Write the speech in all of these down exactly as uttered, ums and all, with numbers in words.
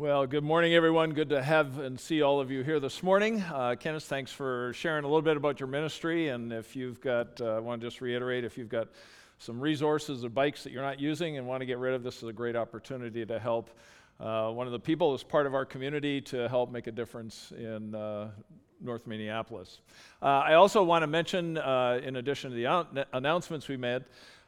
Well, good morning, everyone. Good to have and see all of you here this morning. Uh, Kenneth, thanks for sharing a little bit about your ministry. And if you've got, uh, I want to just reiterate, if you've got some resources or bikes that you're not using and want to get rid of, this is a great opportunity to help uh, one of the people as part of our community to help make a difference in uh, North Minneapolis. Uh, I also want to mention, uh, in addition to the an- announcements we made,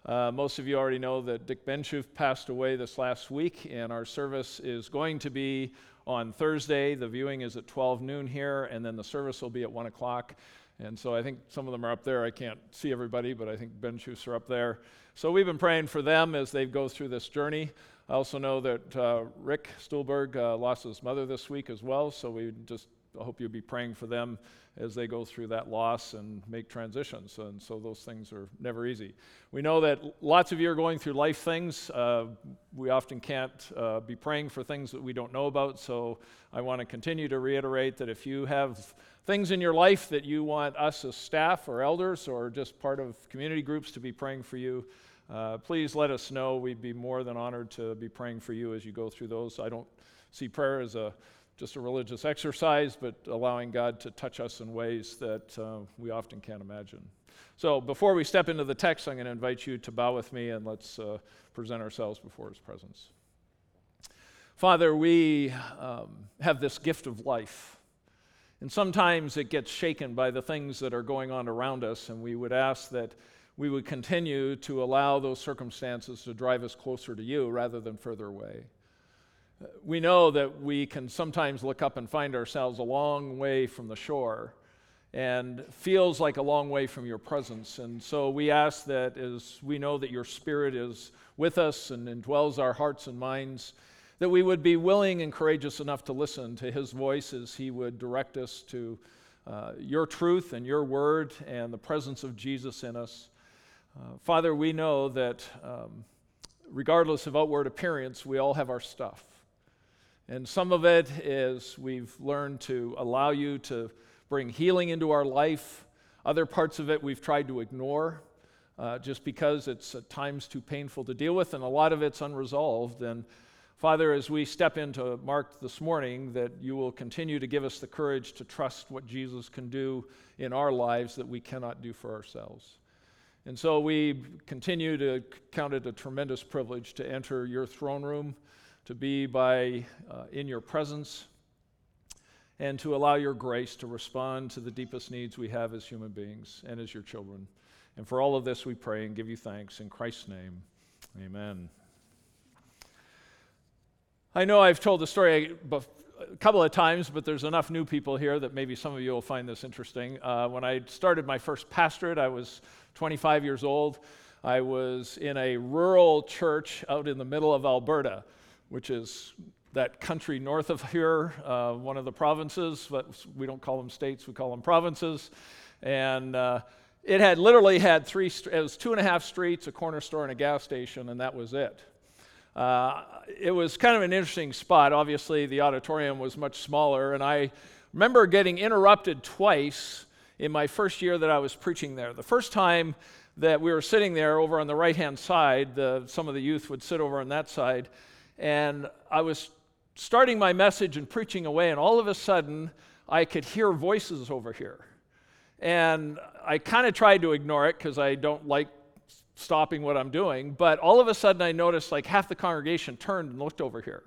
Uh, most of you already know that Dick Bentschoof passed away this last week, and our service is going to be on Thursday. The viewing is at twelve noon here, and then the service will be at one o'clock. And so I think some of them are up there. I can't see everybody, but I think Benschoofs are up there. So we've been praying for them as they go through this journey. I also know that uh, Rick Stuhlberg uh, lost his mother this week as well, so we just hope you'll be praying for them as they go through that loss and make transitions, and so those things are never easy. We know that lots of you are going through life things. Uh, we often can't uh, be praying for things that we don't know about, so I want to continue to reiterate that if you have things in your life that you want us as staff or elders or just part of community groups to be praying for you, uh, please let us know. We'd be more than honored to be praying for you as you go through those. I don't see prayer as a just a religious exercise, but allowing God to touch us in ways that uh, we often can't imagine. So before we step into the text, I'm going to invite you to bow with me, and let's uh, present ourselves before His presence. Father, we um, have this gift of life, and sometimes it gets shaken by the things that are going on around us, and we would ask that we would continue to allow those circumstances to drive us closer to You rather than further away. We know that we can sometimes look up and find ourselves a long way from the shore and feels like a long way from Your presence. And so we ask that as we know that Your Spirit is with us and indwells our hearts and minds, that we would be willing and courageous enough to listen to His voice as He would direct us to uh, Your truth and Your word and the presence of Jesus in us. Uh, Father, we know that um, regardless of outward appearance, we all have our stuff. And some of it is we've learned to allow You to bring healing into our life. Other parts of it we've tried to ignore uh, just because it's at times too painful to deal with, and a lot of it's unresolved. And Father, as we step into Mark this morning, that You will continue to give us the courage to trust what Jesus can do in our lives that we cannot do for ourselves. And so we continue to count it a tremendous privilege to enter Your throne room, to be by uh, in Your presence, and to allow Your grace to respond to the deepest needs we have as human beings and as Your children. And for all of this we pray and give You thanks in Christ's name. Amen. I know I've told the story a couple of times, but there's enough new people here that maybe some of you will find this interesting. Uh, when I started my first pastorate, I was twenty-five years old. I was in a rural church out in the middle of Alberta, which is that country north of here, uh, one of the provinces, but we don't call them states, we call them provinces. And uh, it had literally had three, st- it was two and a half streets, a corner store, and a gas station, and that was it. Uh, it was kind of an interesting spot. Obviously, the auditorium was much smaller, and I remember getting interrupted twice in my first year that I was preaching there. The first time that we were sitting there over on the right-hand side, the, some of the youth would sit over on that side, and I was starting my message and preaching away, and all of a sudden, I could hear voices over here. And I kind of tried to ignore it because I don't like stopping what I'm doing, but all of a sudden, I noticed like half the congregation turned and looked over here.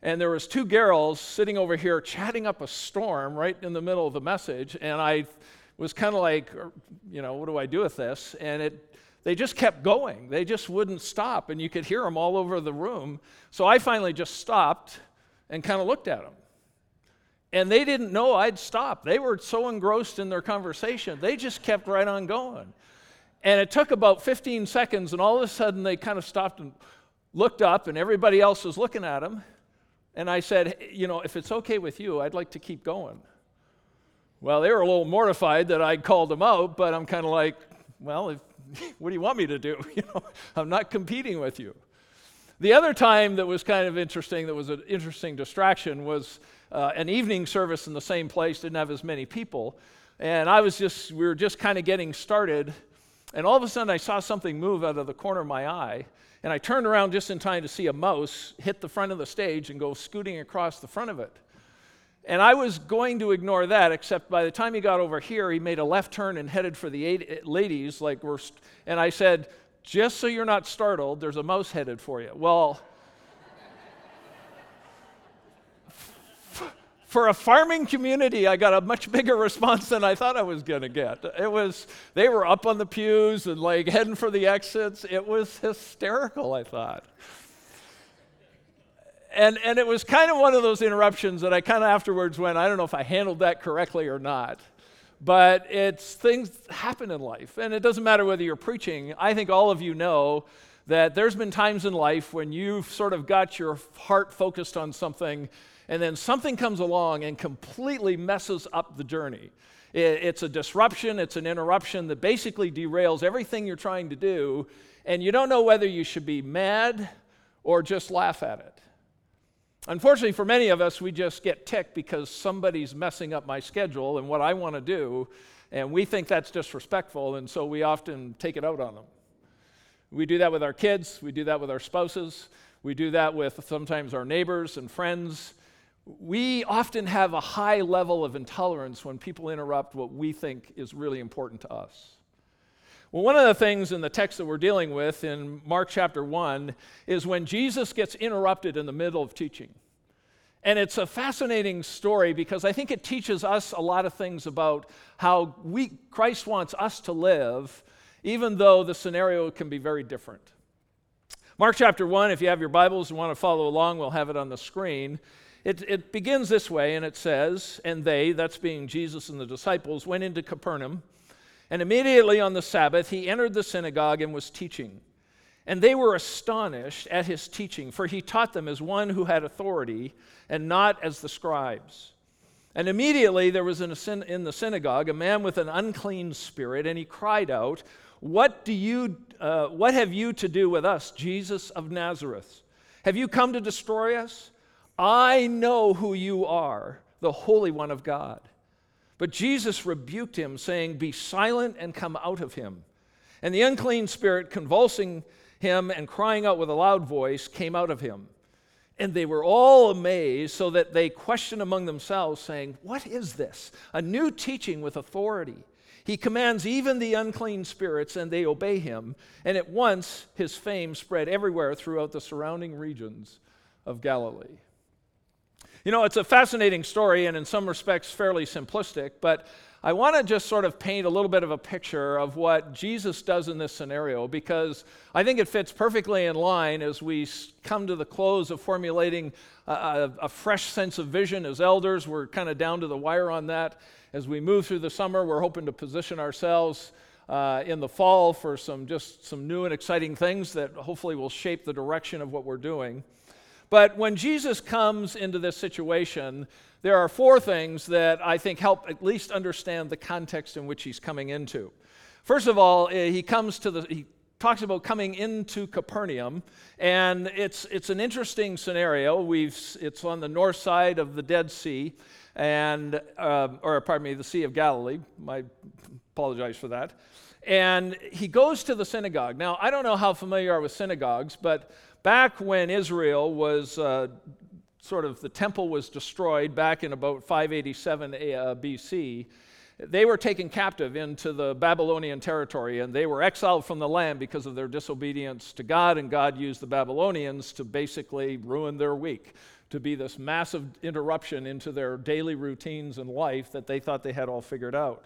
And there was two girls sitting over here chatting up a storm right in the middle of the message, and I was kind of like, you know, what do I do with this? And it They just kept going. They just wouldn't stop, and you could hear them all over the room. So I finally just stopped and kind of looked at them. And they didn't know I'd stopped. They were so engrossed in their conversation, they just kept right on going. And it took about fifteen seconds, and all of a sudden they kind of stopped and looked up, and everybody else was looking at them. And I said, you know, if it's okay with you, I'd like to keep going. Well, they were a little mortified that I called them out, but I'm kind of like, well, if what do you want me to do? You know, I'm not competing with you. The other time that was kind of interesting, that was an interesting distraction, was uh, an evening service in the same place, didn't have as many people, and I was just, we were just kind of getting started, and all of a sudden I saw something move out of the corner of my eye, And I turned around just in time to see a mouse hit the front of the stage and go scooting across the front of it. And I was going to ignore that, except by the time he got over here, he made a left turn and headed for the ladies. Like we're st- and I said, just so you're not startled, there's a mouse headed for you. Well, f- for a farming community, I got a much bigger response than I thought I was going to get. It was, they were up on the pews and like heading for the exits. It was hysterical, I thought. And and it was kind of one of those interruptions that I kind of afterwards went, I don't know if I handled that correctly or not. But it's things happen in life. And it doesn't matter whether you're preaching. I think all of you know that there's been times in life when you've sort of got your heart focused on something, and then something comes along and completely messes up the journey. It, it's a disruption. It's an interruption that basically derails everything you're trying to do. And you don't know whether you should be mad or just laugh at it. Unfortunately, for many of us, we just get ticked because somebody's messing up my schedule and what I want to do, and we think that's disrespectful, and so we often take it out on them. We do that with our kids. We do that with our spouses. We do that with sometimes our neighbors and friends. We often have a high level of intolerance when people interrupt what we think is really important to us. Well, one of the things in the text that we're dealing with in Mark chapter one is when Jesus gets interrupted in the middle of teaching. And it's a fascinating story because I think it teaches us a lot of things about how we, Christ wants us to live, even though the scenario can be very different. Mark chapter one, if you have your Bibles and want to follow along, we'll have it on the screen. It, it begins this way, and it says, "And they," that's being Jesus and the disciples, "went into Capernaum. And immediately on the Sabbath, he entered the synagogue and was teaching. And they were astonished at his teaching, for he taught them as one who had authority and not as the scribes. And immediately there was in the synagogue a man with an unclean spirit, and he cried out, 'What do you, uh, what have you to do with us, Jesus of Nazareth? Have you come to destroy us? I know who you are, the Holy One of God.' But Jesus rebuked him, saying, 'Be silent and come out of him.' And the unclean spirit, convulsing him and crying out with a loud voice, came out of him. And they were all amazed, so that they questioned among themselves, saying, 'What is this? A new teaching with authority. He commands even the unclean spirits, and they obey him.' And at once his fame spread everywhere throughout the surrounding regions of Galilee." You know, it's a fascinating story and in some respects fairly simplistic, but I want to just sort of paint a little bit of a picture of what Jesus does in this scenario, because I think it fits perfectly in line as we come to the close of formulating a, a, a fresh sense of vision as elders. We're kind of down to the wire on that. As we move through the summer, we're hoping to position ourselves uh, in the fall for some just some new and exciting things that hopefully will shape the direction of what we're doing. But when Jesus comes into this situation, there are four things that I think help at least understand the context in which he's coming into. First of all, he comes to the he talks about coming into Capernaum, and it's it's an interesting scenario. We've it's on the north side of the Dead Sea, and uh, or pardon me, the Sea of Galilee. I apologize for that. And he goes to the synagogue. Now, I don't know how familiar you are with synagogues, but back when Israel was, uh, sort of the temple was destroyed back in about five eighty-seven B C, they were taken captive into the Babylonian territory, and they were exiled from the land because of their disobedience to God, and God used the Babylonians to basically ruin their week, to be this massive interruption into their daily routines and life that they thought they had all figured out.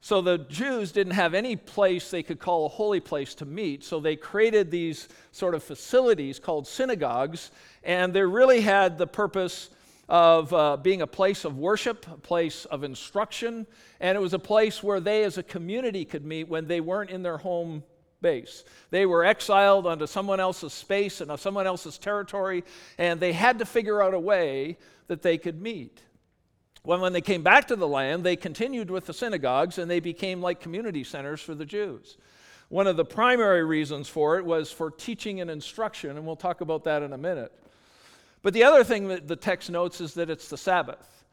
So the Jews didn't have any place they could call a holy place to meet, so they created these sort of facilities called synagogues, and they really had the purpose of uh, being a place of worship, a place of instruction, and it was a place where they as a community could meet when they weren't in their home base. They were exiled onto someone else's space and someone else's territory, and they had to figure out a way that they could meet. When, when they came back to the land, they continued with the synagogues, and they became like community centers for the Jews. One of the primary reasons for it was for teaching and instruction, and we'll talk about that in a minute. But the other thing that the text notes is that it's the Sabbath.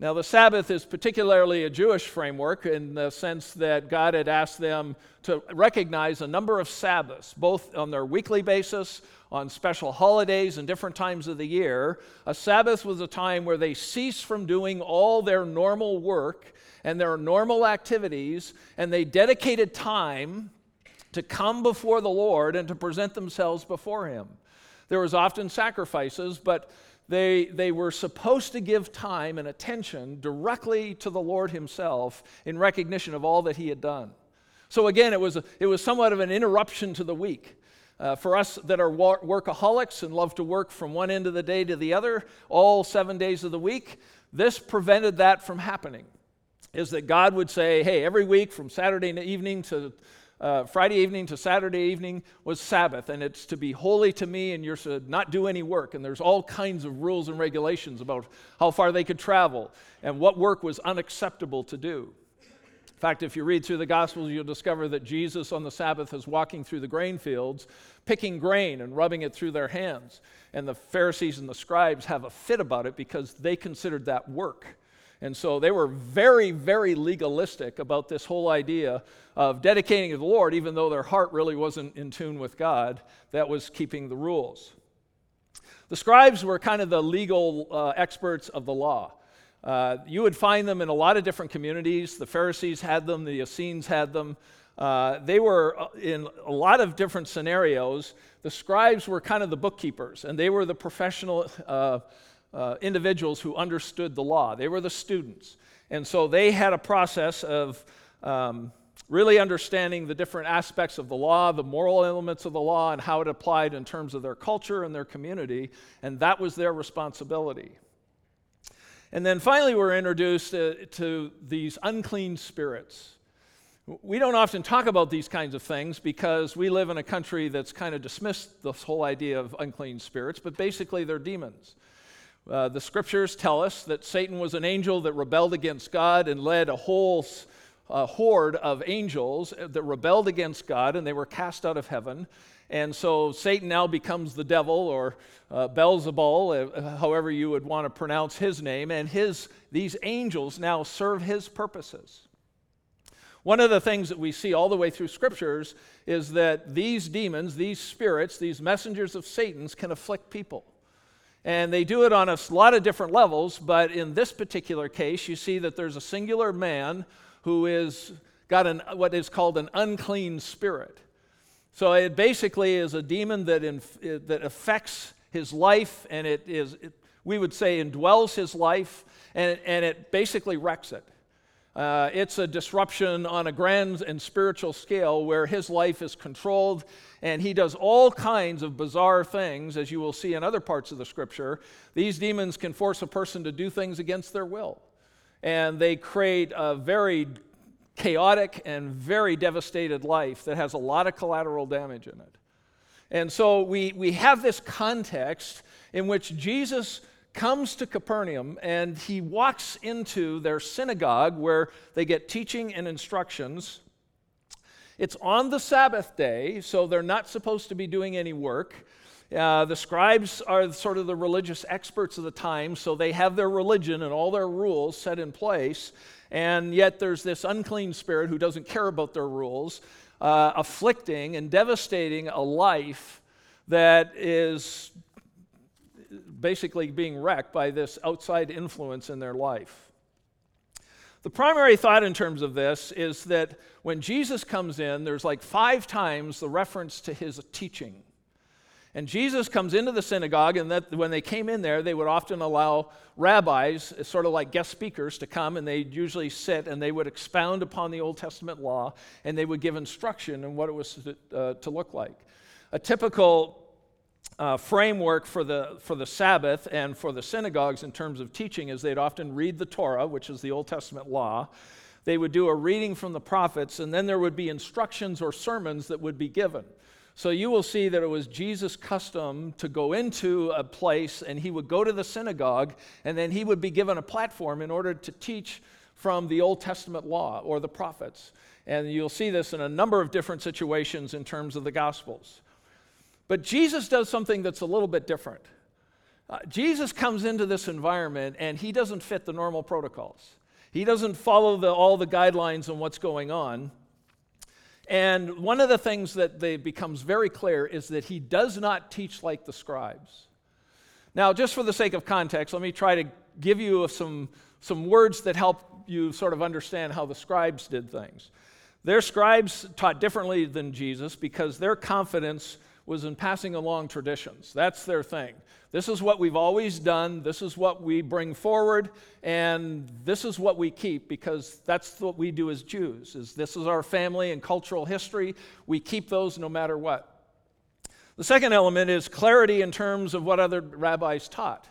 Now, the Sabbath is particularly a Jewish framework in the sense that God had asked them to recognize a number of Sabbaths, both on their weekly basis, on special holidays, and different times of the year. A Sabbath was a time where they ceased from doing all their normal work and their normal activities, and they dedicated time to come before the Lord and to present themselves before Him. There was often sacrifices, but They, they were supposed to give time and attention directly to the Lord Himself in recognition of all that He had done. So again, it was, a, it was somewhat of an interruption to the week. Uh, for us that are war- workaholics and love to work from one end of the day to the other, all seven days of the week, this prevented that from happening. Is that God would say, hey, every week from Saturday evening to Uh, Friday evening to Saturday evening was Sabbath, and it's to be holy to me, and you're to not do any work. And there's all kinds of rules and regulations about how far they could travel and what work was unacceptable to do. In fact, if you read through the Gospels, you'll discover that Jesus on the Sabbath is walking through the grain fields, picking grain and rubbing it through their hands. And the Pharisees and the scribes have a fit about it because they considered that work. And so they were very, very legalistic about this whole idea of dedicating to the Lord, even though their heart really wasn't in tune with God. That was keeping the rules. The scribes were kind of the legal uh, experts of the law. Uh, you would find them in a lot of different communities. The Pharisees had them. The Essenes had them. Uh, they were in a lot of different scenarios. The scribes were kind of the bookkeepers, and they were the professional uh Uh, individuals who understood the law. They were the students. And so they had a process of um, really understanding the different aspects of the law, the moral elements of the law, and how it applied in terms of their culture and their community. And that was their responsibility. And then finally, we're introduced uh, to these unclean spirits. We don't often talk about these kinds of things because we live in a country that's kind of dismissed this whole idea of unclean spirits, but basically they're demons. Uh, the scriptures tell us that Satan was an angel that rebelled against God and led a whole uh, horde of angels that rebelled against God, and they were cast out of heaven. And so Satan now becomes the devil, or uh, Beelzebul, uh, however you would want to pronounce his name, and his these angels now serve his purposes. One of the things that we see all the way through scriptures is that these demons, these spirits, these messengers of Satan's can afflict people. And they do it on a lot of different levels, but in this particular case, you see that there's a singular man who is got an, what is called an unclean spirit. So it basically is a demon that inf- that affects his life, and it is, it, we would say, indwells his life, and, and it basically wrecks it. Uh, it's a disruption on a grand and spiritual scale where his life is controlled, and he does all kinds of bizarre things, as you will see in other parts of the scripture. These demons can force a person to do things against their will, and they create a very chaotic and very devastated life that has a lot of collateral damage in it. And so we, we have this context in which Jesus comes to Capernaum, and he walks into their synagogue where they get teaching and instructions. It's on the Sabbath day, so they're not supposed to be doing any work. Uh, the scribes are sort of the religious experts of the time, so they have their religion and all their rules set in place, and yet there's this unclean spirit who doesn't care about their rules, uh, afflicting and devastating a life that is basically being wrecked by this outside influence in their life. The primary thought in terms of this is that when Jesus comes in, there's like five times the reference to his teaching. And Jesus comes into the synagogue, and that when they came in there, they would often allow rabbis, sort of like guest speakers, to come, and they'd usually sit, and they would expound upon the Old Testament law, and they would give instruction on what it was to, uh, to look like. A typical Uh, framework for the for the Sabbath and for the synagogues in terms of teaching is they'd often read the Torah, which is the Old Testament law. They would do a reading from the prophets, and then there would be instructions or sermons that would be given. So you will see that it was Jesus' custom to go into a place, and he would go to the synagogue, and then he would be given a platform in order to teach from the Old Testament law or the prophets. And you'll see this in a number of different situations in terms of the Gospels. But Jesus does something that's a little bit different. Uh, Jesus comes into this environment, and he doesn't fit the normal protocols. He doesn't follow the, all the guidelines on what's going on. And one of the things that they becomes very clear is that he does not teach like the scribes. Now, just for the sake of context, let me try to give you some, some words that help you sort of understand how the scribes did things. Their scribes taught differently than Jesus because their confidence was in passing along traditions. That's their thing. This is what we've always done. This is what we bring forward, and this is what we keep because that's what we do as Jews. Is this is our family and cultural history. We keep those no matter what. The second element is clarity in terms of what other rabbis taught.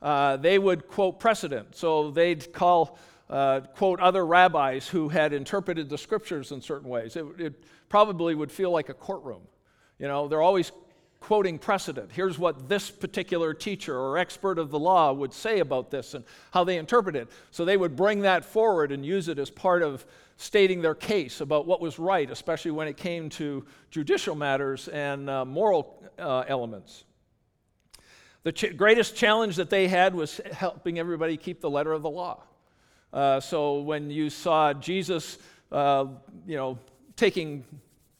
Uh, they would quote precedent, so they'd call, uh, quote other rabbis who had interpreted the scriptures in certain ways. It, it probably would feel like a courtroom. You know, they're always quoting precedent. Here's what this particular teacher or expert of the law would say about this and how they interpret it. So they would bring that forward and use it as part of stating their case about what was right, especially when it came to judicial matters and uh, moral uh, elements. The ch- greatest challenge that they had was helping everybody keep the letter of the law. Uh, so when you saw Jesus, uh, you know, taking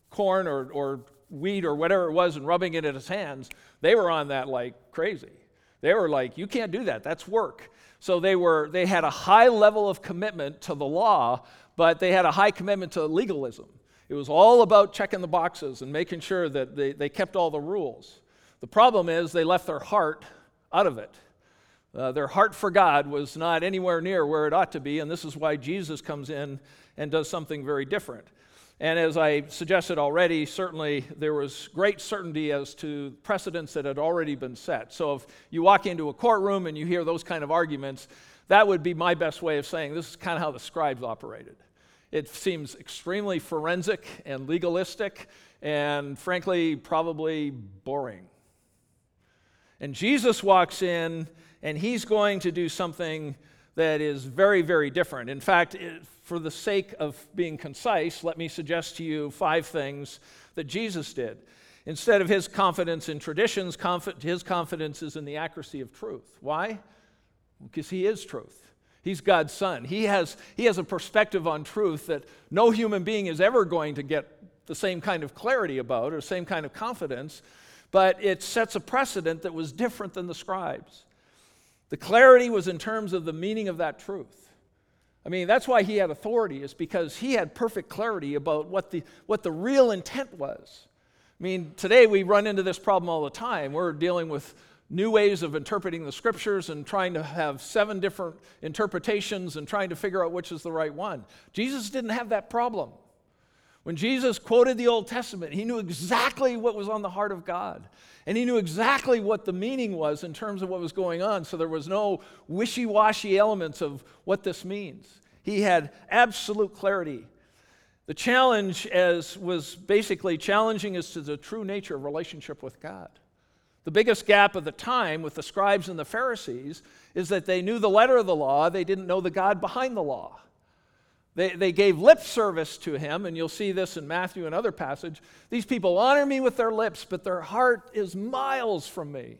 corn or, or wheat or whatever it was and rubbing it in his hands, they were on that like crazy. They were like, you can't do that. That's work. So they were they had a high level of commitment to the law, but they had a high commitment to legalism. It was all about checking the boxes and making sure that they, they kept all the rules. The problem is they left their heart out of it. Uh, their heart for God was not anywhere near where it ought to be, and this is why Jesus comes in and does something very different. And as I suggested already, certainly there was great certainty as to precedents that had already been set. So if you walk into a courtroom and you hear those kind of arguments, that would be my best way of saying this is kind of how the scribes operated. It seems extremely forensic and legalistic and, frankly, probably boring. And Jesus walks in, and he's going to do something that is very, very different. In fact, it, for the sake of being concise, let me suggest to you five things that Jesus did. Instead of his confidence in traditions, conf- his confidence is in the accuracy of truth. Why? Because he is truth. He's God's son. He has, he has a perspective on truth that no human being is ever going to get the same kind of clarity about or same kind of confidence, but it sets a precedent that was different than the scribes. The clarity was in terms of the meaning of that truth. I mean, that's why he had authority, is because he had perfect clarity about what the what the real intent was. I mean, today we run into this problem all the time. We're dealing with new ways of interpreting the scriptures and trying to have seven different interpretations and trying to figure out which is the right one. Jesus didn't have that problem. When Jesus quoted the Old Testament, he knew exactly what was on the heart of God. And he knew exactly what the meaning was in terms of what was going on, so there was no wishy-washy elements of what this means. He had absolute clarity. The challenge as was basically challenging as to the true nature of relationship with God. The biggest gap of the time with the scribes and the Pharisees is that they knew the letter of the law, they didn't know the God behind the law. They, they gave lip service to him, and you'll see this in Matthew and other passage. These people honor me with their lips, but their heart is miles from me.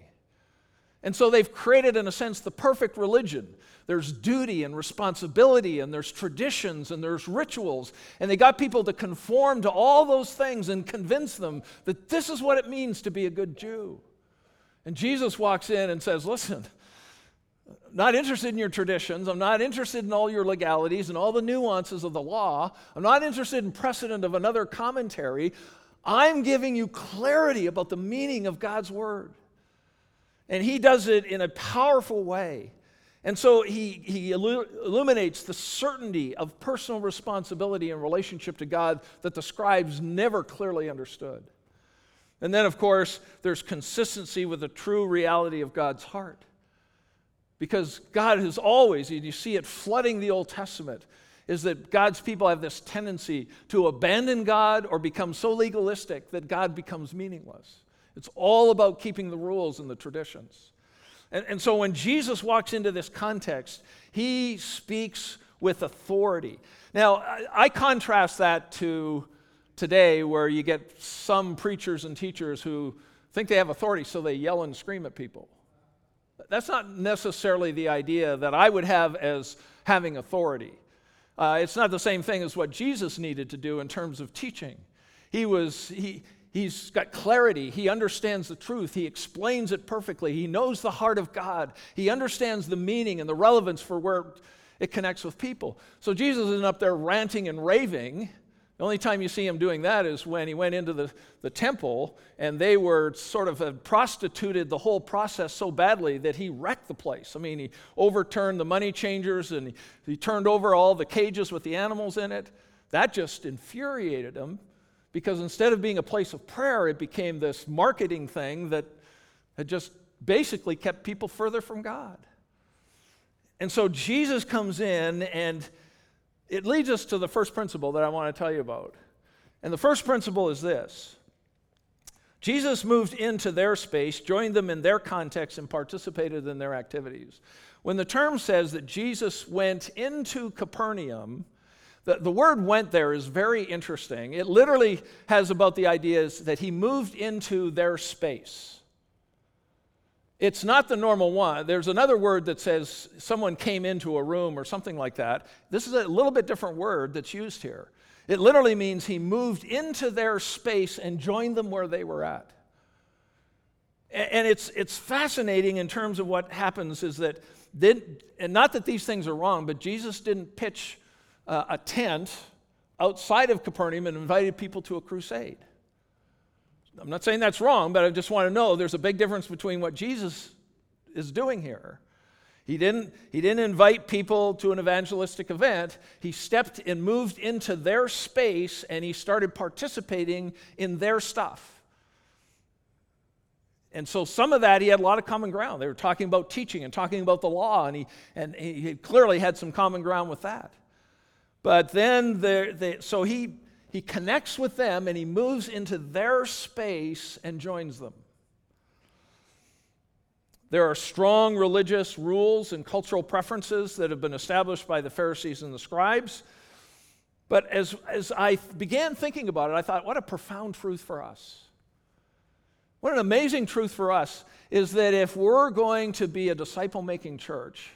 And so they've created, in a sense, the perfect religion. There's duty and responsibility, and there's traditions, and there's rituals. And they got people to conform to all those things and convince them that this is what it means to be a good Jew. And Jesus walks in and says, listen, not interested in your traditions. I'm not interested in all your legalities and all the nuances of the law. I'm not interested in precedent of another commentary. I'm giving you clarity about the meaning of God's word. And he does it in a powerful way. And so he, he illuminates the certainty of personal responsibility and relationship to God that the scribes never clearly understood. And then, of course, there's consistency with the true reality of God's heart. Because God has always, and you see it flooding the Old Testament, is that God's people have this tendency to abandon God or become so legalistic that God becomes meaningless. It's all about keeping the rules and the traditions. And, and so when Jesus walks into this context, he speaks with authority. Now, I, I contrast that to today where you get some preachers and teachers who think they have authority, so they yell and scream at people. That's not necessarily the idea that I would have as having authority. Uh, it's not the same thing as what Jesus needed to do in terms of teaching. He was, he, he's got clarity. He understands the truth. He explains it perfectly. He knows the heart of God. He understands the meaning and the relevance for where it connects with people. So Jesus isn't up there ranting and raving. The only time you see him doing that is when he went into the, the temple and they were sort of had prostituted the whole process so badly that he wrecked the place. I mean, he overturned the money changers and he, he turned over all the cages with the animals in it. That just infuriated him because instead of being a place of prayer, it became this marketing thing that had just basically kept people further from God. And so Jesus comes in and it leads us to the first principle that I want to tell you about. And the first principle is this. Jesus moved into their space, joined them in their context, and participated in their activities. When the term says that Jesus went into Capernaum, the, the word went there is very interesting. It literally has about the ideas that he moved into their space. It's not the normal one. There's another word that says someone came into a room or something like that. This is a little bit different word that's used here. It literally means he moved into their space and joined them where they were at. And it's it's fascinating in terms of what happens is that, and not that these things are wrong, but Jesus didn't pitch a tent outside of Capernaum and invited people to a crusade. I'm not saying that's wrong, but I just want to know there's a big difference between what Jesus is doing here. He didn't, he didn't invite people to an evangelistic event. He stepped and moved into their space, and he started participating in their stuff. And so some of that, he had a lot of common ground. They were talking about teaching and talking about the law, and he, and he clearly had some common ground with that. But then, the, the, so he... He connects with them and he moves into their space and joins them. There are strong religious rules and cultural preferences that have been established by the Pharisees and the scribes. But as, as I began thinking about it, I thought, what a profound truth for us. What an amazing truth for us is that if we're going to be a disciple-making church,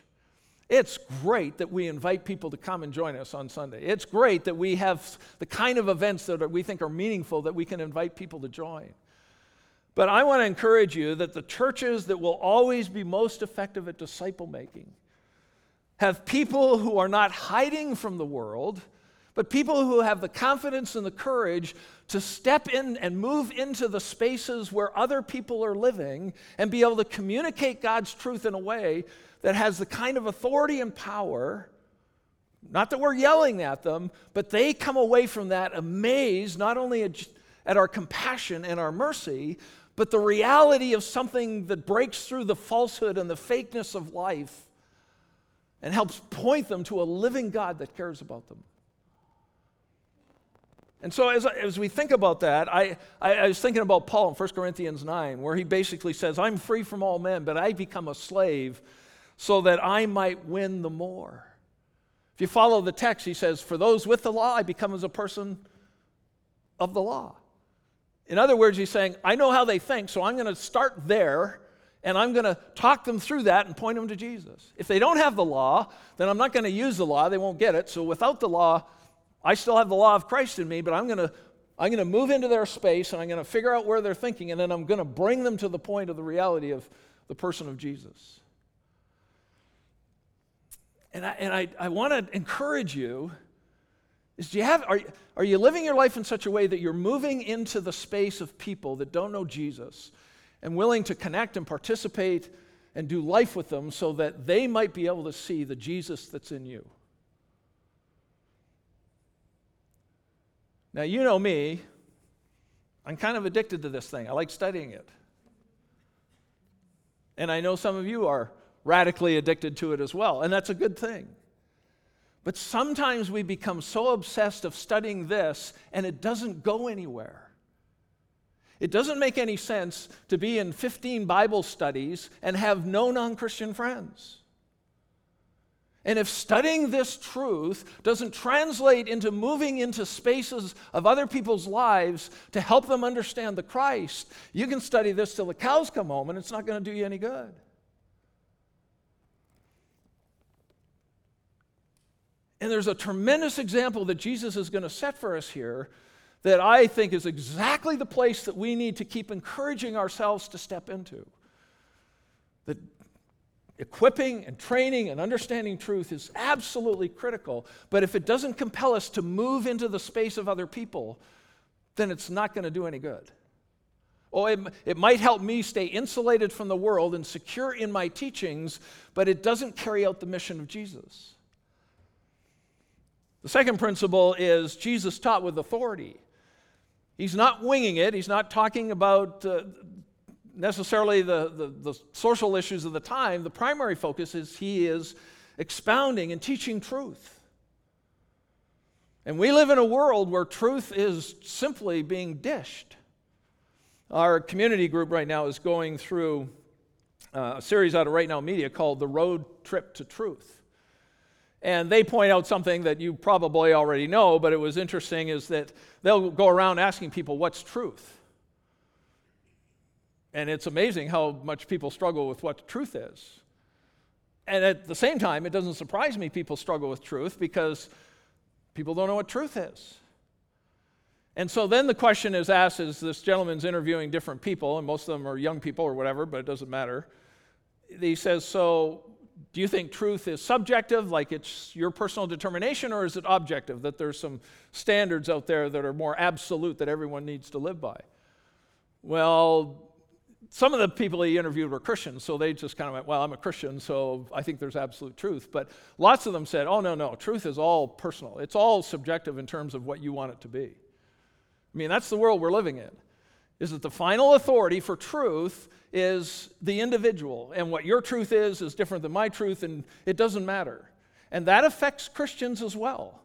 it's great that we invite people to come and join us on Sunday. It's great that we have the kind of events that we think are meaningful that we can invite people to join. But I want to encourage you that the churches that will always be most effective at disciple-making have people who are not hiding from the world, but people who have the confidence and the courage to step in and move into the spaces where other people are living and be able to communicate God's truth in a way that has the kind of authority and power, not that we're yelling at them, but they come away from that amazed not only at our compassion and our mercy, but the reality of something that breaks through the falsehood and the fakeness of life and helps point them to a living God that cares about them. And so as, as we think about that, I, I, I was thinking about Paul in First Corinthians nine, where he basically says, I'm free from all men, but I become a slave so that I might win the more. If you follow the text, he says, for those with the law, I become as a person of the law. In other words, he's saying, I know how they think, so I'm going to start there, and I'm going to talk them through that and point them to Jesus. If they don't have the law, then I'm not going to use the law. They won't get it. So without the law, I still have the law of Christ in me, but I'm going to I'm going to move into their space, and I'm going to figure out where they're thinking, and then I'm going to bring them to the point of the reality of the person of Jesus. And I and I, I want to encourage you, is do you have are, are you living your life in such a way that you're moving into the space of people that don't know Jesus and willing to connect and participate and do life with them so that they might be able to see the Jesus that's in you? Now, you know me, I'm kind of addicted to this thing. I like studying it. And I know some of you are radically addicted to it as well, and that's a good thing. But sometimes we become so obsessed of studying this, and it doesn't go anywhere. It doesn't make any sense to be in fifteen Bible studies and have no non-Christian friends. And if studying this truth doesn't translate into moving into spaces of other people's lives to help them understand the Christ, you can study this till the cows come home and it's not going to do you any good. And there's a tremendous example that Jesus is going to set for us here that I think is exactly the place that we need to keep encouraging ourselves to step into. That equipping and training and understanding truth is absolutely critical, but if it doesn't compel us to move into the space of other people, then it's not going to do any good. Oh, it, it might help me stay insulated from the world and secure in my teachings, but it doesn't carry out the mission of Jesus. The second principle is Jesus taught with authority. He's not winging it. He's not talking about uh, necessarily the, the, the social issues of the time. The primary focus is he is expounding and teaching truth. And we live in a world where truth is simply being dished. Our community group right now is going through a series out of Right Now Media called The Road Trip to Truth. And they point out something that you probably already know, but it was interesting, is that they'll go around asking people, what's truth? And it's amazing how much people struggle with what truth is. And at the same time, it doesn't surprise me people struggle with truth because people don't know what truth is. And so then the question is asked, is this gentleman's interviewing different people, and most of them are young people or whatever, but it doesn't matter. He says, so do you think truth is subjective, like it's your personal determination, or is it objective, that there's some standards out there that are more absolute that everyone needs to live by? Well, some of the people he interviewed were Christians, so they just kind of went, well, I'm a Christian, so I think there's absolute truth. But lots of them said, oh, no, no, truth is all personal. It's all subjective in terms of what you want it to be. I mean, that's the world we're living in, is that the final authority for truth is the individual, and what your truth is is different than my truth, and it doesn't matter. And that affects Christians as well,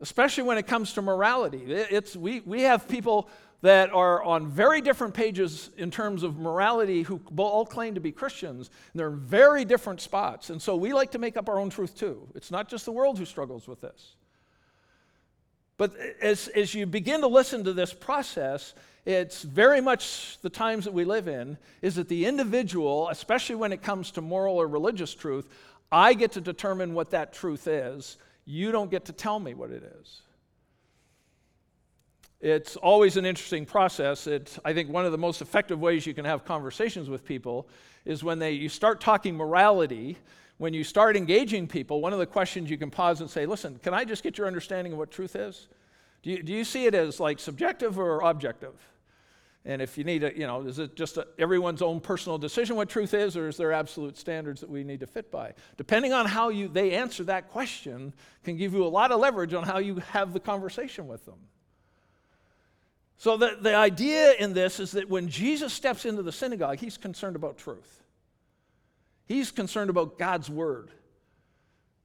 especially when it comes to morality. It's, we, we have people that are on very different pages in terms of morality who all claim to be Christians, and they're in very different spots, and so we like to make up our own truth too. It's not just the world who struggles with this. But as, as you begin to listen to this process, it's very much the times that we live in is that the individual, especially when it comes to moral or religious truth, I get to determine what that truth is. You don't get to tell me what it is. It's always an interesting process. It's, I think one of the most effective ways you can have conversations with people is when they you start talking morality. When you start engaging people, one of the questions you can pause and say, listen, can I just get your understanding of what truth is? Do you, do you see it as like subjective or objective? And if you need a, you know, is it just a, everyone's own personal decision what truth is, or is there absolute standards that we need to fit by? Depending on how you they answer that question can give you a lot of leverage on how you have the conversation with them. So the, the idea in this is that when Jesus steps into the synagogue, he's concerned about truth. He's concerned about God's word.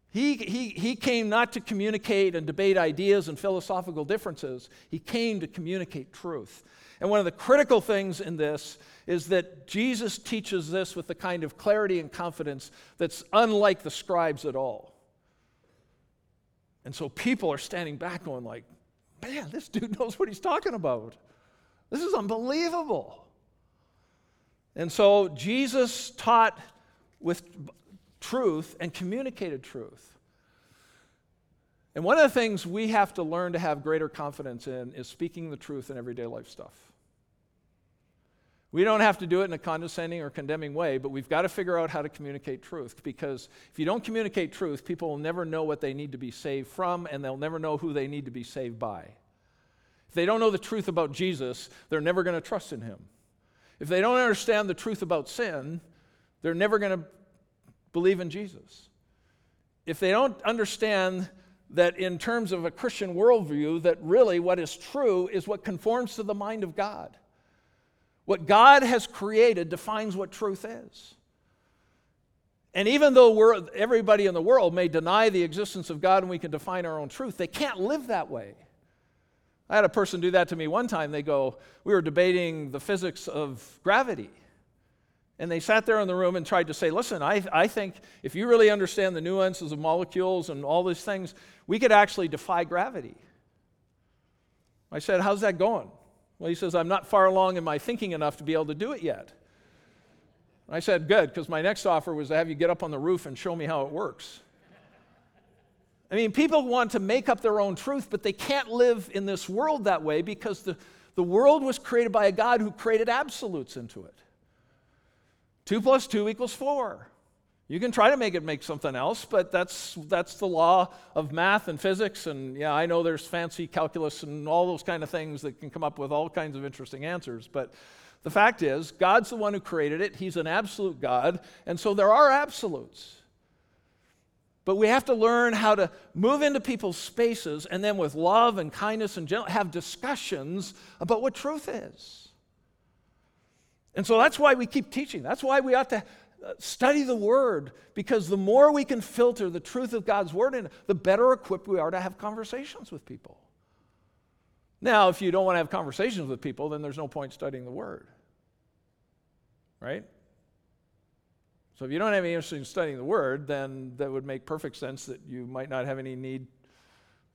He, he, he came not to communicate and debate ideas and philosophical differences. He came to communicate truth. And one of the critical things in this is that Jesus teaches this with the kind of clarity and confidence that's unlike the scribes at all. And so people are standing back going like, man, this dude knows what he's talking about. This is unbelievable. And so Jesus taught with truth and communicated truth. And one of the things we have to learn to have greater confidence in is speaking the truth in everyday life stuff. We don't have to do it in a condescending or condemning way, but we've got to figure out how to communicate truth, because if you don't communicate truth, people will never know what they need to be saved from, and they'll never know who they need to be saved by. If they don't know the truth about Jesus, they're never going to trust in him. If they don't understand the truth about sin, they're never going to believe in Jesus. If they don't understand that in terms of a Christian worldview, that really what is true is what conforms to the mind of God. What God has created defines what truth is. And even though we're, everybody in the world may deny the existence of God and we can define our own truth, they can't live that way. I had a person do that to me one time. They go, we were debating the physics of gravity. And they sat there in the room and tried to say, listen, I, I think if you really understand the nuances of molecules and all these things, we could actually defy gravity. I said, how's that going? Well, he says, I'm not far along in my thinking enough to be able to do it yet. And I said, good, because my next offer was to have you get up on the roof and show me how it works. I mean, people want to make up their own truth, but they can't live in this world that way because the, the world was created by a God who created absolutes into it. Two plus two equals four. You can try to make it make something else, but that's that's the law of math and physics. And yeah, I know there's fancy calculus and all those kind of things that can come up with all kinds of interesting answers. But the fact is, God's the one who created it. He's an absolute God. And so there are absolutes. But we have to learn how to move into people's spaces and then with love and kindness and gentleness have discussions about what truth is. And so that's why we keep teaching. That's why we ought to study the Word, because the more we can filter the truth of God's Word in, the better equipped we are to have conversations with people. Now, if you don't want to have conversations with people, then there's no point studying the Word, right? So if you don't have any interest in studying the Word, then that would make perfect sense that you might not have any need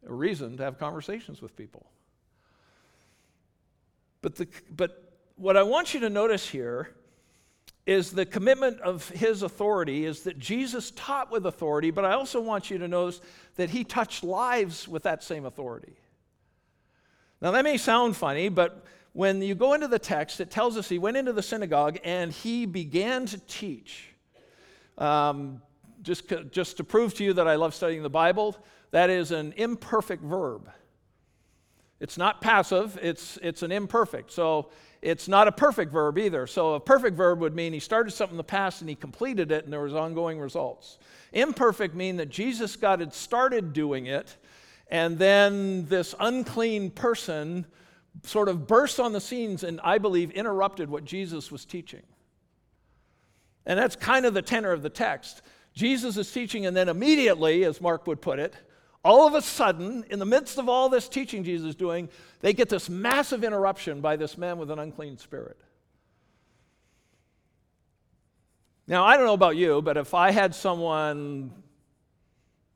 or reason to have conversations with people. But the, but what I want you to notice here is the commitment of his authority is that Jesus taught with authority, but I also want you to notice that he touched lives with that same authority. Now that may sound funny, but when you go into the text, it tells us he went into the synagogue and he began to teach. Um, just, just to prove to you that I love studying the Bible, that is an imperfect verb. It's not passive, it's, it's an imperfect. So it's not a perfect verb either. So a perfect verb would mean he started something in the past and he completed it and there was ongoing results. Imperfect mean that Jesus God had started doing it and then this unclean person sort of burst on the scenes and I believe interrupted what Jesus was teaching. And that's kind of the tenor of the text. Jesus is teaching and then immediately, as Mark would put it, all of a sudden, in the midst of all this teaching Jesus is doing, they get this massive interruption by this man with an unclean spirit. Now, I don't know about you, but if I had someone,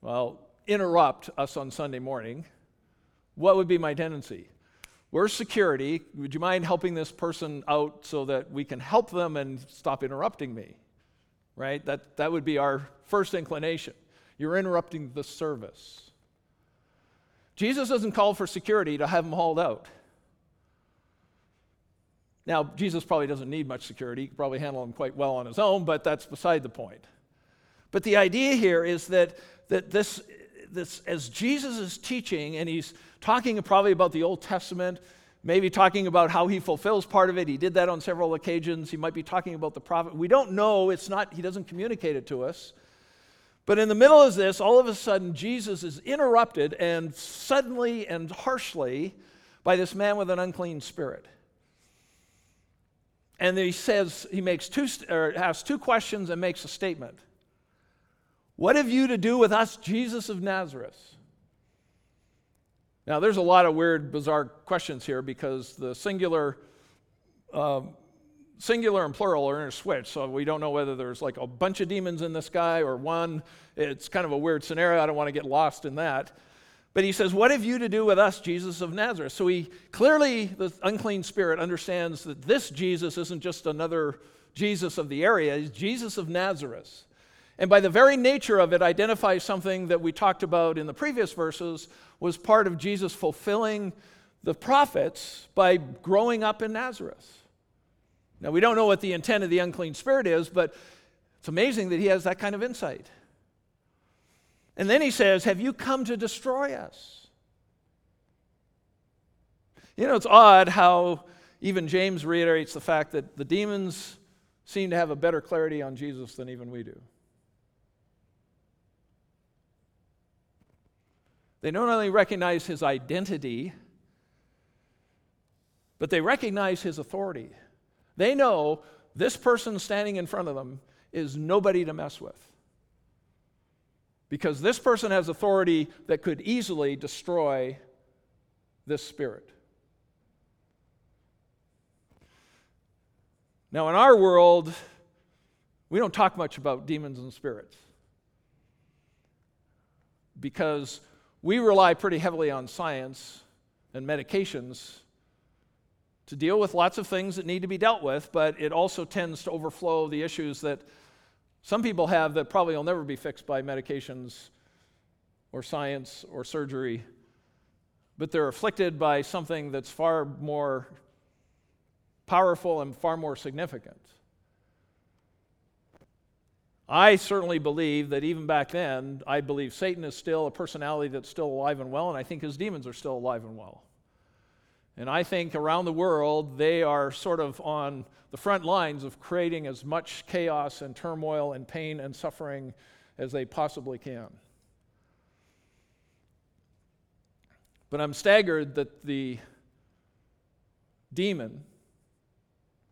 well, interrupt us on Sunday morning, what would be my tendency? We're security. Would you mind helping this person out so that we can help them and stop interrupting me? Right? That, that would be our first inclination. You're interrupting the service. Jesus doesn't call for security to have them hauled out. Now, Jesus probably doesn't need much security. He could probably handle them quite well on his own, but that's beside the point. But the idea here is that, that this, this, as Jesus is teaching, and he's talking probably about the Old Testament, maybe talking about how he fulfills part of it. He did that on several occasions. He might be talking about the prophet. We don't know. It's not. He doesn't communicate it to us. But in the middle of this, all of a sudden, Jesus is interrupted and suddenly and harshly by this man with an unclean spirit. And he says, he makes two, or asks two questions and makes a statement. What have you to do with us, Jesus of Nazareth? Now, there's a lot of weird, bizarre questions here because the singular, um, Singular and plural are interswitched, so we don't know whether there's like a bunch of demons in this guy or one. It's kind of a weird scenario. I don't want to get lost in that. But he says, what have you to do with us, Jesus of Nazareth? So he clearly, the unclean spirit, understands that this Jesus isn't just another Jesus of the area. He's Jesus of Nazareth. And by the very nature of it, identifies something that we talked about in the previous verses was part of Jesus fulfilling the prophets by growing up in Nazareth. Now, we don't know what the intent of the unclean spirit is, but it's amazing that he has that kind of insight. And then he says, have you come to destroy us? You know, it's odd how even James reiterates the fact that the demons seem to have a better clarity on Jesus than even we do. They not only recognize his identity, but they recognize his authority. They know this person standing in front of them is nobody to mess with. Because this person has authority that could easily destroy this spirit. Now, in our world, we don't talk much about demons and spirits. Because we rely pretty heavily on science and medications to deal with lots of things that need to be dealt with, but it also tends to overflow the issues that some people have that probably will never be fixed by medications or science or surgery, but they're afflicted by something that's far more powerful and far more significant. I certainly believe that even back then, I believe Satan is still a personality that's still alive and well, and I think his demons are still alive and well. And I think around the world, they are sort of on the front lines of creating as much chaos and turmoil and pain and suffering as they possibly can. But I'm staggered that the demon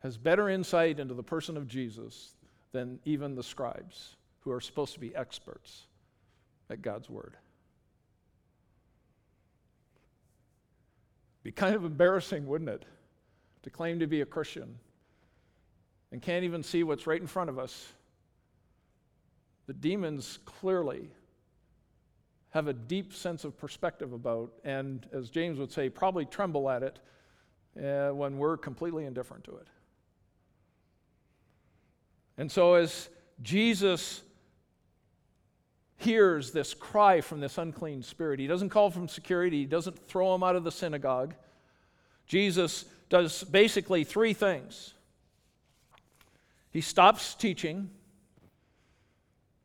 has better insight into the person of Jesus than even the scribes, who are supposed to be experts at God's word. Be kind of embarrassing, wouldn't it, to claim to be a Christian and can't even see what's right in front of us. The demons clearly have a deep sense of perspective about, and as James would say, probably tremble at it uh, when we're completely indifferent to it. And so as Jesus hears this cry from this unclean spirit, he doesn't call from security, he doesn't throw him out of the synagogue. Jesus does basically three things. He stops teaching,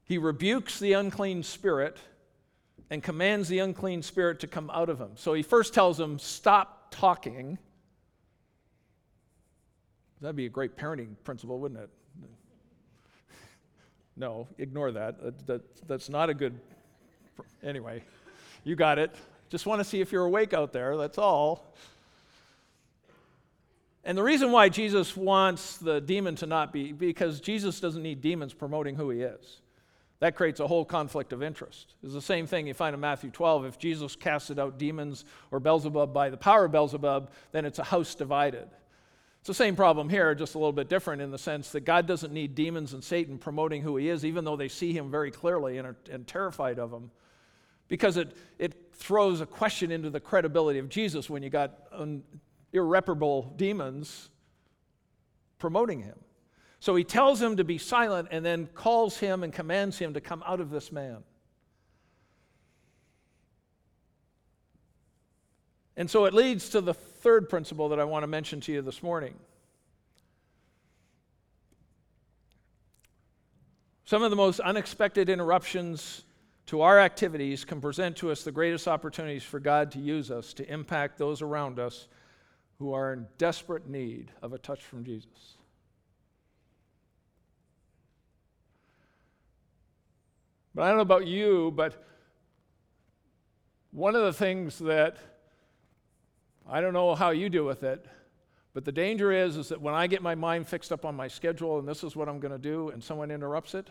he rebukes the unclean spirit, and commands the unclean spirit to come out of him. So he first tells him, stop talking. That'd be a great parenting principle, wouldn't it? No, ignore that. That, that. That's not a good... Anyway, you got it. Just want to see if you're awake out there, that's all. And the reason why Jesus wants the demon to not be, because Jesus doesn't need demons promoting who he is. That creates a whole conflict of interest. It's the same thing you find in Matthew twelve. If Jesus casted out demons or Beelzebub by the power of Beelzebub, then it's a house divided. It's the same problem here, just a little bit different in the sense that God doesn't need demons and Satan promoting who he is, even though they see him very clearly and are and terrified of him, because it, it throws a question into the credibility of Jesus when you got un, irreparable demons promoting him. So he tells him to be silent and then calls him and commands him to come out of this man. And so it leads to the third principle that I want to mention to you this morning. Some of the most unexpected interruptions to our activities can present to us the greatest opportunities for God to use us to impact those around us who are in desperate need of a touch from Jesus. But I don't know about you, but one of the things that I don't know how you deal with it, but the danger is, is that when I get my mind fixed up on my schedule and this is what I'm going to do and someone interrupts it,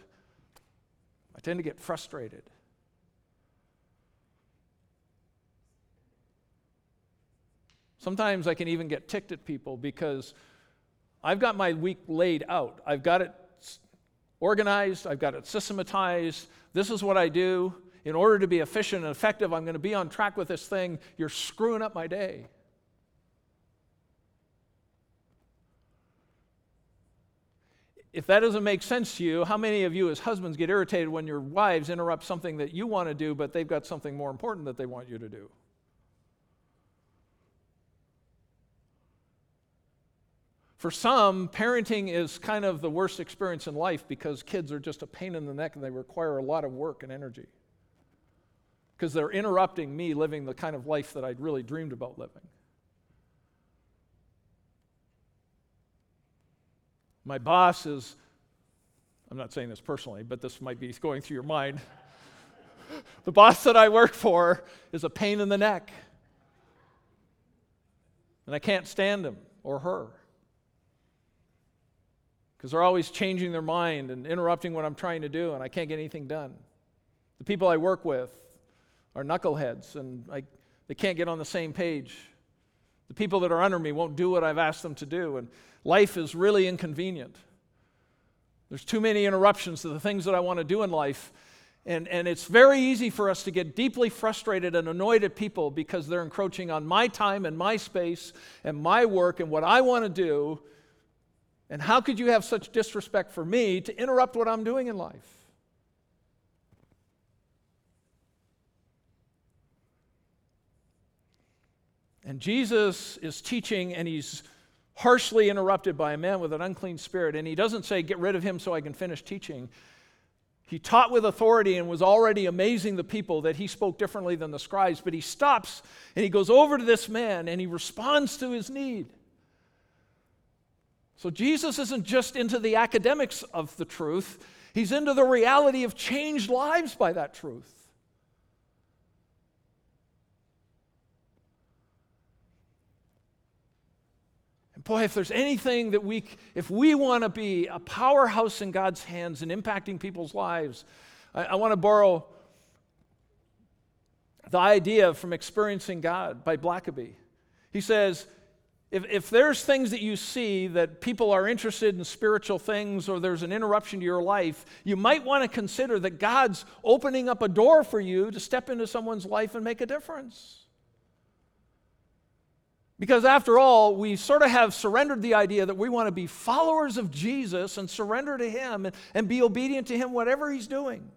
I tend to get frustrated. Sometimes I can even get ticked at people because I've got my week laid out. I've got it organized. I've got it systematized. This is what I do. In order to be efficient and effective, I'm going to be on track with this thing. You're screwing up my day. If that doesn't make sense to you, how many of you as husbands get irritated when your wives interrupt something that you want to do, but they've got something more important that they want you to do? For some, parenting is kind of the worst experience in life because kids are just a pain in the neck and they require a lot of work and energy, because they're interrupting me living the kind of life that I'd really dreamed about living. My boss is, I'm not saying this personally, but this might be going through your mind. The boss that I work for is a pain in the neck. And I can't stand him or her, because they're always changing their mind and interrupting what I'm trying to do, and I can't get anything done. The people I work with are knuckleheads, and I, they can't get on the same page. The people that are under me won't do what I've asked them to do, and life is really inconvenient. There's too many interruptions to the things that I want to do in life, and, and it's very easy for us to get deeply frustrated and annoyed at people because they're encroaching on my time and my space and my work and what I want to do, and how could you have such disrespect for me to interrupt what I'm doing in life? And Jesus is teaching, and he's harshly interrupted by a man with an unclean spirit. And he doesn't say, get rid of him so I can finish teaching. He taught with authority and was already amazing the people that he spoke differently than the scribes. But he stops, and he goes over to this man, and he responds to his need. So Jesus isn't just into the academics of the truth. He's into the reality of changed lives by that truth. And boy, if there's anything that we, if we want to be a powerhouse in God's hands and impacting people's lives, I, I want to borrow the idea from Experiencing God by Blackaby. He says, If, if there's things that you see that people are interested in spiritual things, or there's an interruption to your life, you might want to consider that God's opening up a door for you to step into someone's life and make a difference. Because after all, we sort of have surrendered the idea that we want to be followers of Jesus and surrender to him and, and be obedient to him, whatever he's doing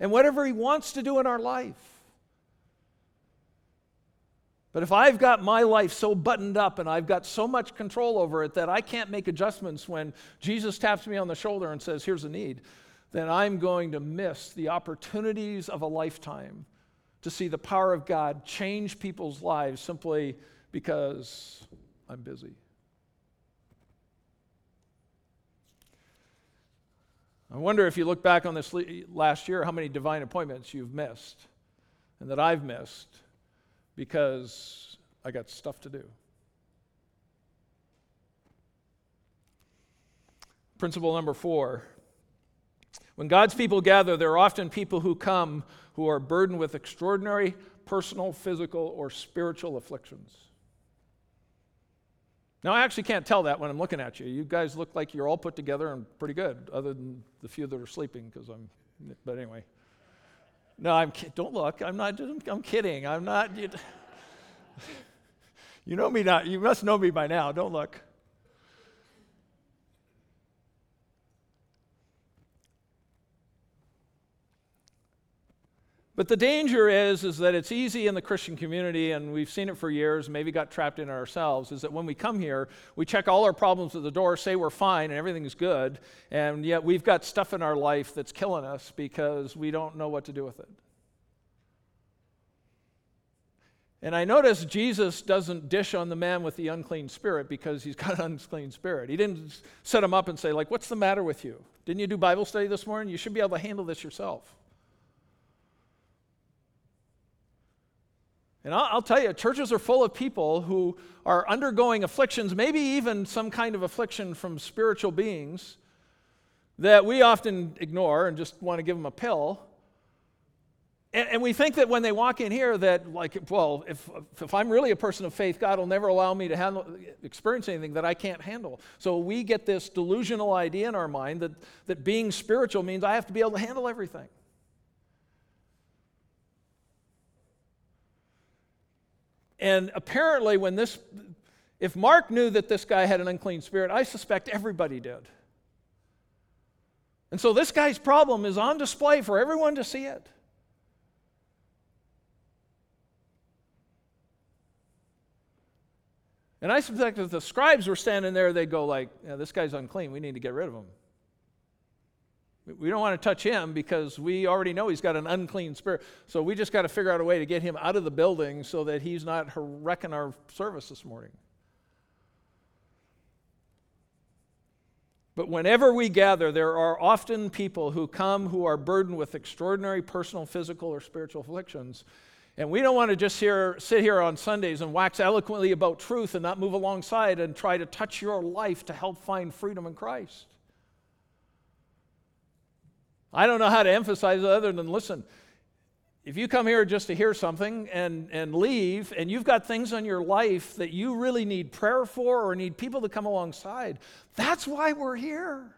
and whatever he wants to do in our life. But if I've got my life so buttoned up and I've got so much control over it that I can't make adjustments when Jesus taps me on the shoulder and says, here's a need, then I'm going to miss the opportunities of a lifetime to see the power of God change people's lives simply because I'm busy. I wonder if you look back on this last year, how many divine appointments you've missed and that I've missed, because I got stuff to do. Principle number four. When God's people gather, there are often people who come who are burdened with extraordinary personal, physical, or spiritual afflictions. Now, I actually can't tell that when I'm looking at you. You guys look like you're all put together and pretty good, other than the few that are sleeping, because I'm, but anyway. No, I'm kidding. Don't look. I'm not. I'm kidding. I'm not. You, you know me not. You must know me by now. Don't look. But the danger is, is that it's easy in the Christian community, and we've seen it for years, maybe got trapped in ourselves, is that when we come here, we check all our problems at the door, say we're fine and everything's good, and yet we've got stuff in our life that's killing us because we don't know what to do with it. And I notice Jesus doesn't dish on the man with the unclean spirit because he's got an unclean spirit. He didn't set him up and say, like, what's the matter with you? Didn't you do Bible study this morning? You should be able to handle this yourself. And I'll tell you, churches are full of people who are undergoing afflictions, maybe even some kind of affliction from spiritual beings that we often ignore and just want to give them a pill. And, and we think that when they walk in here that, like, well, if, if I'm really a person of faith, God will never allow me to handle, experience anything that I can't handle. So we get this delusional idea in our mind that, that being spiritual means I have to be able to handle everything. And apparently when this, if Mark knew that this guy had an unclean spirit, I suspect everybody did. And so this guy's problem is on display for everyone to see it. And I suspect if the scribes were standing there, they'd go like, yeah, this guy's unclean, we need to get rid of him. We don't want to touch him because we already know he's got an unclean spirit. So we just got to figure out a way to get him out of the building so that he's not wrecking our service this morning. But whenever we gather, there are often people who come who are burdened with extraordinary personal, physical, or spiritual afflictions. And we don't want to just hear, sit here on Sundays and wax eloquently about truth and not move alongside and try to touch your life to help find freedom in Christ. I don't know how to emphasize it other than, listen, if you come here just to hear something and, and leave, and you've got things on your life that you really need prayer for or need people to come alongside, that's why we're here.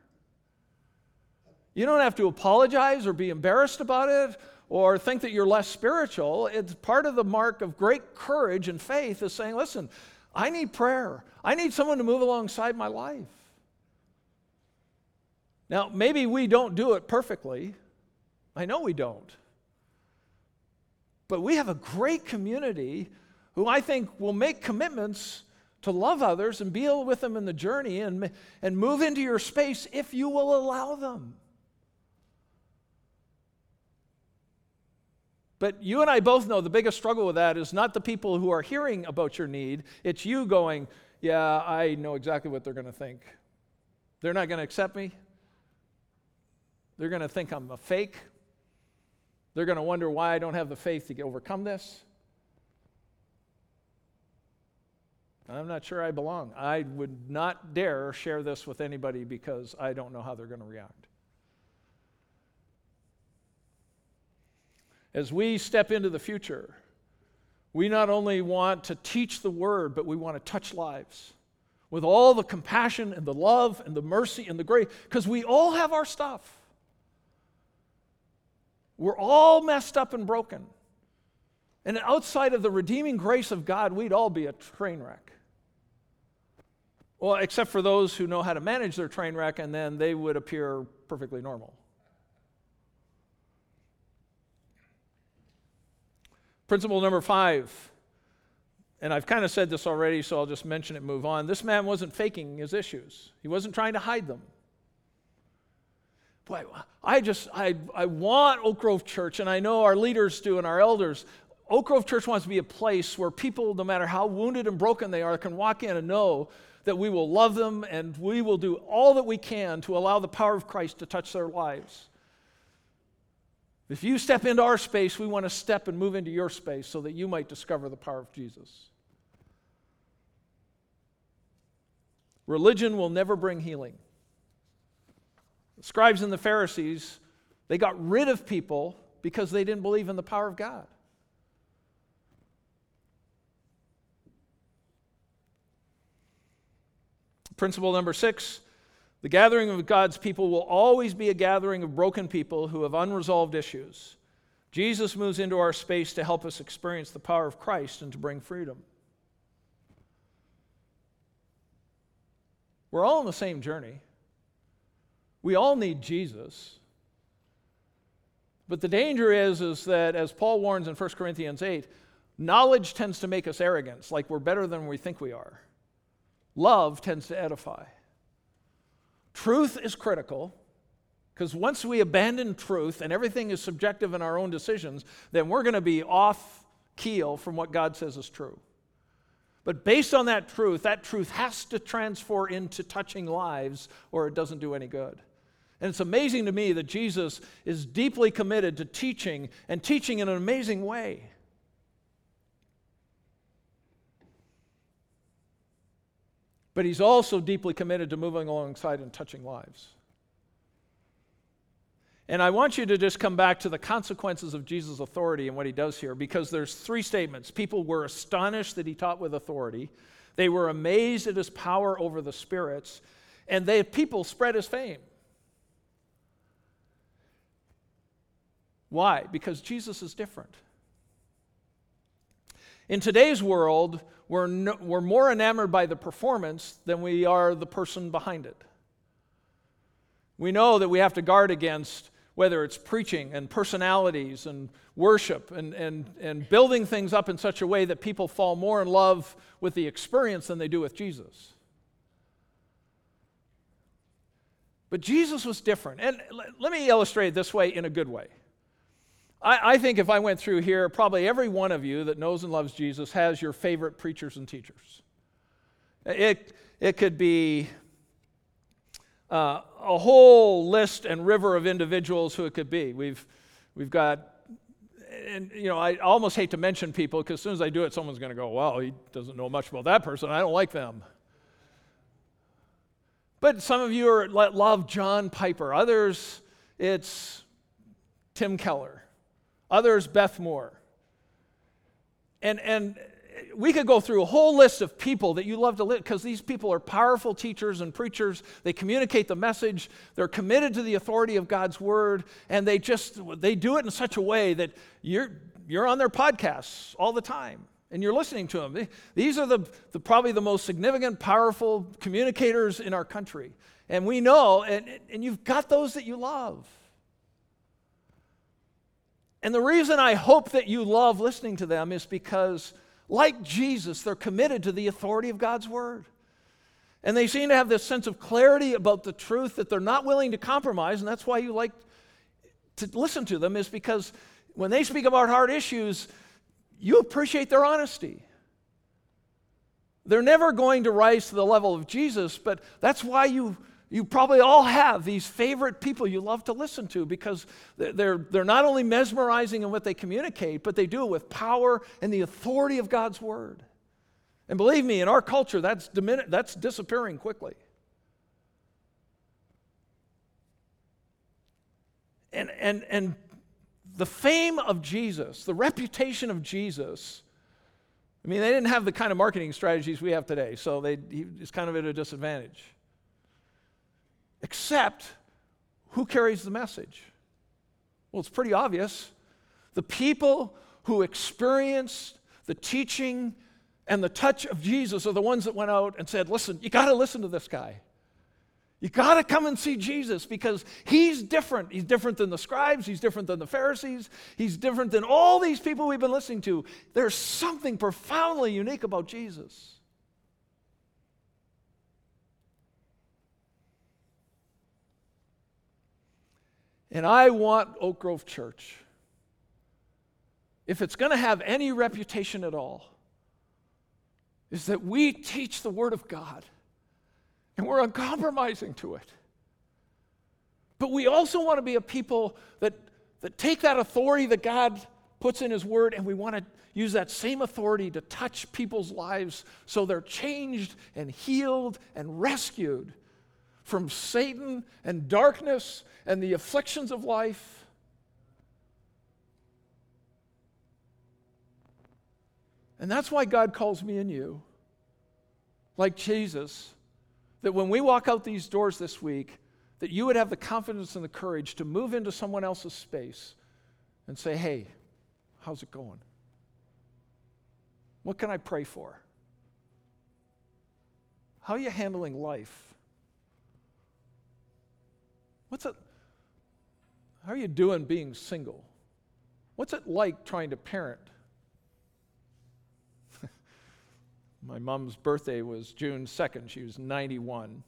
You don't have to apologize or be embarrassed about it or think that you're less spiritual. It's part of the mark of great courage and faith is saying, listen, I need prayer. I need someone to move alongside my life. Now, maybe we don't do it perfectly. I know we don't. But we have a great community who I think will make commitments to love others and be with them in the journey and, and move into your space if you will allow them. But you and I both know the biggest struggle with that is not the people who are hearing about your need. It's you going, yeah, I know exactly what they're going to think. They're not going to accept me. They're going to think I'm a fake. They're going to wonder why I don't have the faith to overcome this. I'm not sure I belong. I would not dare share this with anybody because I don't know how they're going to react. As we step into the future, we not only want to teach the word, but we want to touch lives with all the compassion and the love and the mercy and the grace, because we all have our stuff. We're all messed up and broken. And outside of the redeeming grace of God, we'd all be a train wreck. Well, except for those who know how to manage their train wreck, and then they would appear perfectly normal. Principle number five, and I've kind of said this already, so I'll just mention it and move on. This man wasn't faking his issues. He wasn't trying to hide them. Boy, I just, I, I want Oak Grove Church, and I know our leaders do and our elders. Oak Grove Church wants to be a place where people, no matter how wounded and broken they are, can walk in and know that we will love them and we will do all that we can to allow the power of Christ to touch their lives. If you step into our space, we want to step and move into your space so that you might discover the power of Jesus. Religion will never bring healing. The scribes and the Pharisees, they got rid of people because they didn't believe in the power of God. Principle number six. The gathering of God's people will always be a gathering of broken people who have unresolved issues. Jesus moves into our space to help us experience the power of Christ and to bring freedom. We're all on the same journey. We all need Jesus. But the danger is, is that, as Paul warns in First Corinthians eight, knowledge tends to make us arrogant, like we're better than we think we are. Love tends to edify. Truth is critical, because once we abandon truth and everything is subjective in our own decisions, then we're going to be off keel from what God says is true. But based on that truth, that truth has to transfer into touching lives or it doesn't do any good. And it's amazing to me that Jesus is deeply committed to teaching and teaching in an amazing way. But he's also deeply committed to moving alongside and touching lives. And I want you to just come back to the consequences of Jesus' authority and what he does here, because there's three statements. People were astonished that he taught with authority. They were amazed at his power over the spirits. And they people spread his fame. Why? Because Jesus is different. In today's world, we're, no, we're more enamored by the performance than we are the person behind it. We know that we have to guard against whether it's preaching and personalities and worship and, and, and building things up in such a way that people fall more in love with the experience than they do with Jesus. But Jesus was different. And let me illustrate it this way in a good way. I think if I went through here, probably every one of you that knows and loves Jesus has your favorite preachers and teachers. It, it could be uh, a whole list and river of individuals who it could be. We've, we've got, and you know, I almost hate to mention people because as soon as I do it, someone's going to go, wow, he doesn't know much about that person. I don't like them. But some of you are love John Piper. Others, it's Tim Keller. Others, Beth Moore. And, and we could go through a whole list of people that you love to live, because these people are powerful teachers and preachers. They communicate the message. They're committed to the authority of God's word. And they just, they do it in such a way that you're, you're on their podcasts all the time. And you're listening to them. These are the, the probably the most significant, powerful communicators in our country. And we know, and, and you've got those that you love. And the reason I hope that you love listening to them is because like Jesus, they're committed to the authority of God's word. And they seem to have this sense of clarity about the truth that they're not willing to compromise, and that's why you like to listen to them, is because when they speak about hard issues, you appreciate their honesty. They're never going to rise to the level of Jesus, but that's why you you probably all have these favorite people you love to listen to, because they're, they're not only mesmerizing in what they communicate, but they do it with power and the authority of God's word. And believe me, in our culture, that's diminu- that's disappearing quickly. And, and, and the fame of Jesus, the reputation of Jesus, I mean, they didn't have the kind of marketing strategies we have today, so they, he's kind of at a disadvantage. Except, who carries the message? Well, it's pretty obvious. The people who experienced the teaching and the touch of Jesus are the ones that went out and said, listen, you got to listen to this guy. You got to come and see Jesus because he's different. He's different than the scribes. He's different than the Pharisees. He's different than all these people we've been listening to. There's something profoundly unique about Jesus. And I want Oak Grove Church, if it's going to have any reputation at all, is that we teach the Word of God, and we're uncompromising to it. But we also want to be a people that, that take that authority that God puts in His Word, and we want to use that same authority to touch people's lives so they're changed and healed and rescued from Satan and darkness and the afflictions of life. And that's why God calls me and you, like Jesus, that when we walk out these doors this week, that you would have the confidence and the courage to move into someone else's space and say, hey, how's it going? What can I pray for? How are you handling life? What's it? How are you doing being single? What's it like trying to parent? My mom's birthday was June second. She was ninety-one.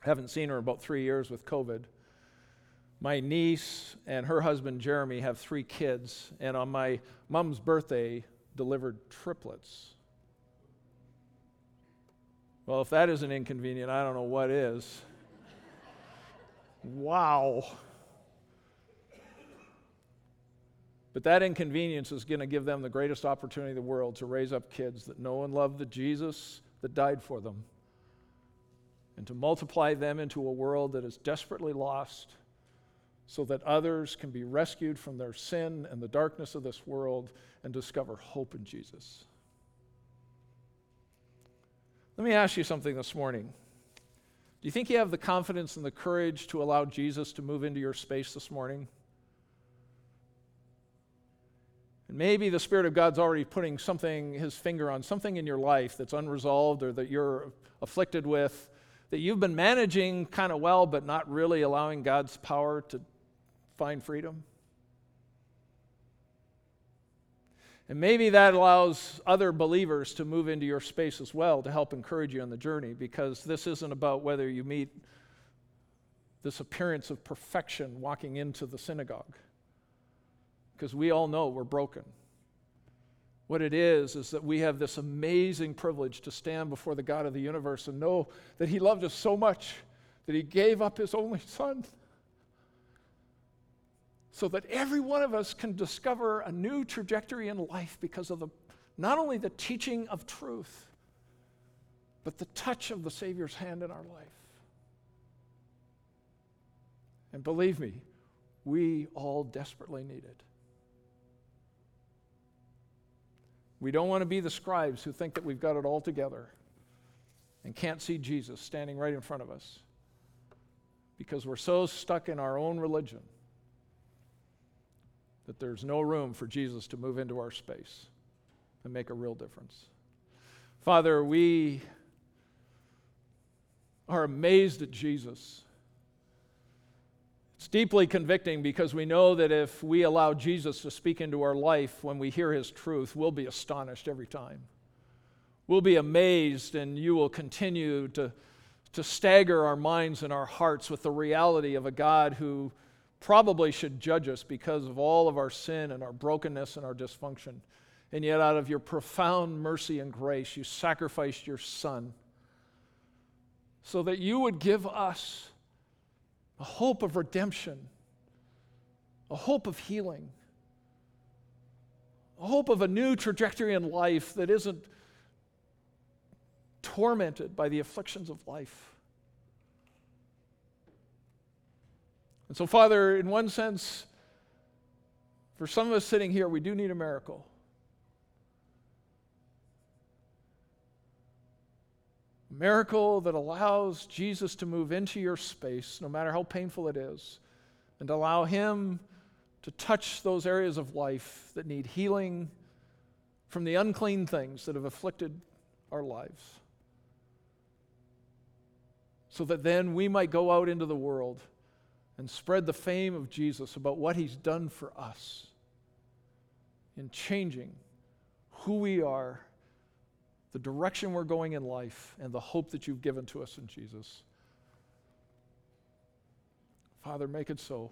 Haven't seen her in about three years with COVID. My niece and her husband, Jeremy, have three kids, and on my mom's birthday, delivered triplets. Well, if that isn't inconvenient, I don't know what is. Wow. But that inconvenience is going to give them the greatest opportunity in the world to raise up kids that know and love the Jesus that died for them, and to multiply them into a world that is desperately lost so that others can be rescued from their sin and the darkness of this world and discover hope in Jesus. Let me ask you something this morning. Do you think you have the confidence and the courage to allow Jesus to move into your space this morning? And maybe the Spirit of God's already putting something, His finger on something in your life that's unresolved or that you're afflicted with, that you've been managing kind of well but not really allowing God's power to find freedom. And maybe that allows other believers to move into your space as well to help encourage you on the journey, because this isn't about whether you meet this appearance of perfection walking into the synagogue. Because we all know we're broken. What it is, is that we have this amazing privilege to stand before the God of the universe and know that He loved us so much that He gave up His only Son so that every one of us can discover a new trajectory in life because of the not only the teaching of truth, but the touch of the Savior's hand in our life. And believe me, we all desperately need it. We don't want to be the scribes who think that we've got it all together and can't see Jesus standing right in front of us because we're so stuck in our own religion that there's no room for Jesus to move into our space and make a real difference. Father, we are amazed at Jesus. It's deeply convicting because we know that if we allow Jesus to speak into our life, when we hear his truth, we'll be astonished every time. We'll be amazed, and you will continue to, to stagger our minds and our hearts with the reality of a God who probably should judge us because of all of our sin and our brokenness and our dysfunction. And yet out of your profound mercy and grace, you sacrificed your Son so that you would give us a hope of redemption, a hope of healing, a hope of a new trajectory in life that isn't tormented by the afflictions of life. And so, Father, in one sense, for some of us sitting here, we do need a miracle. A miracle that allows Jesus to move into your space, no matter how painful it is, and to allow him to touch those areas of life that need healing from the unclean things that have afflicted our lives, so that then we might go out into the world and spread the fame of Jesus about what he's done for us in changing who we are, the direction we're going in life, and the hope that you've given to us in Jesus. Father, make it so.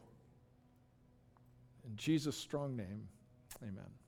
In Jesus' strong name, amen.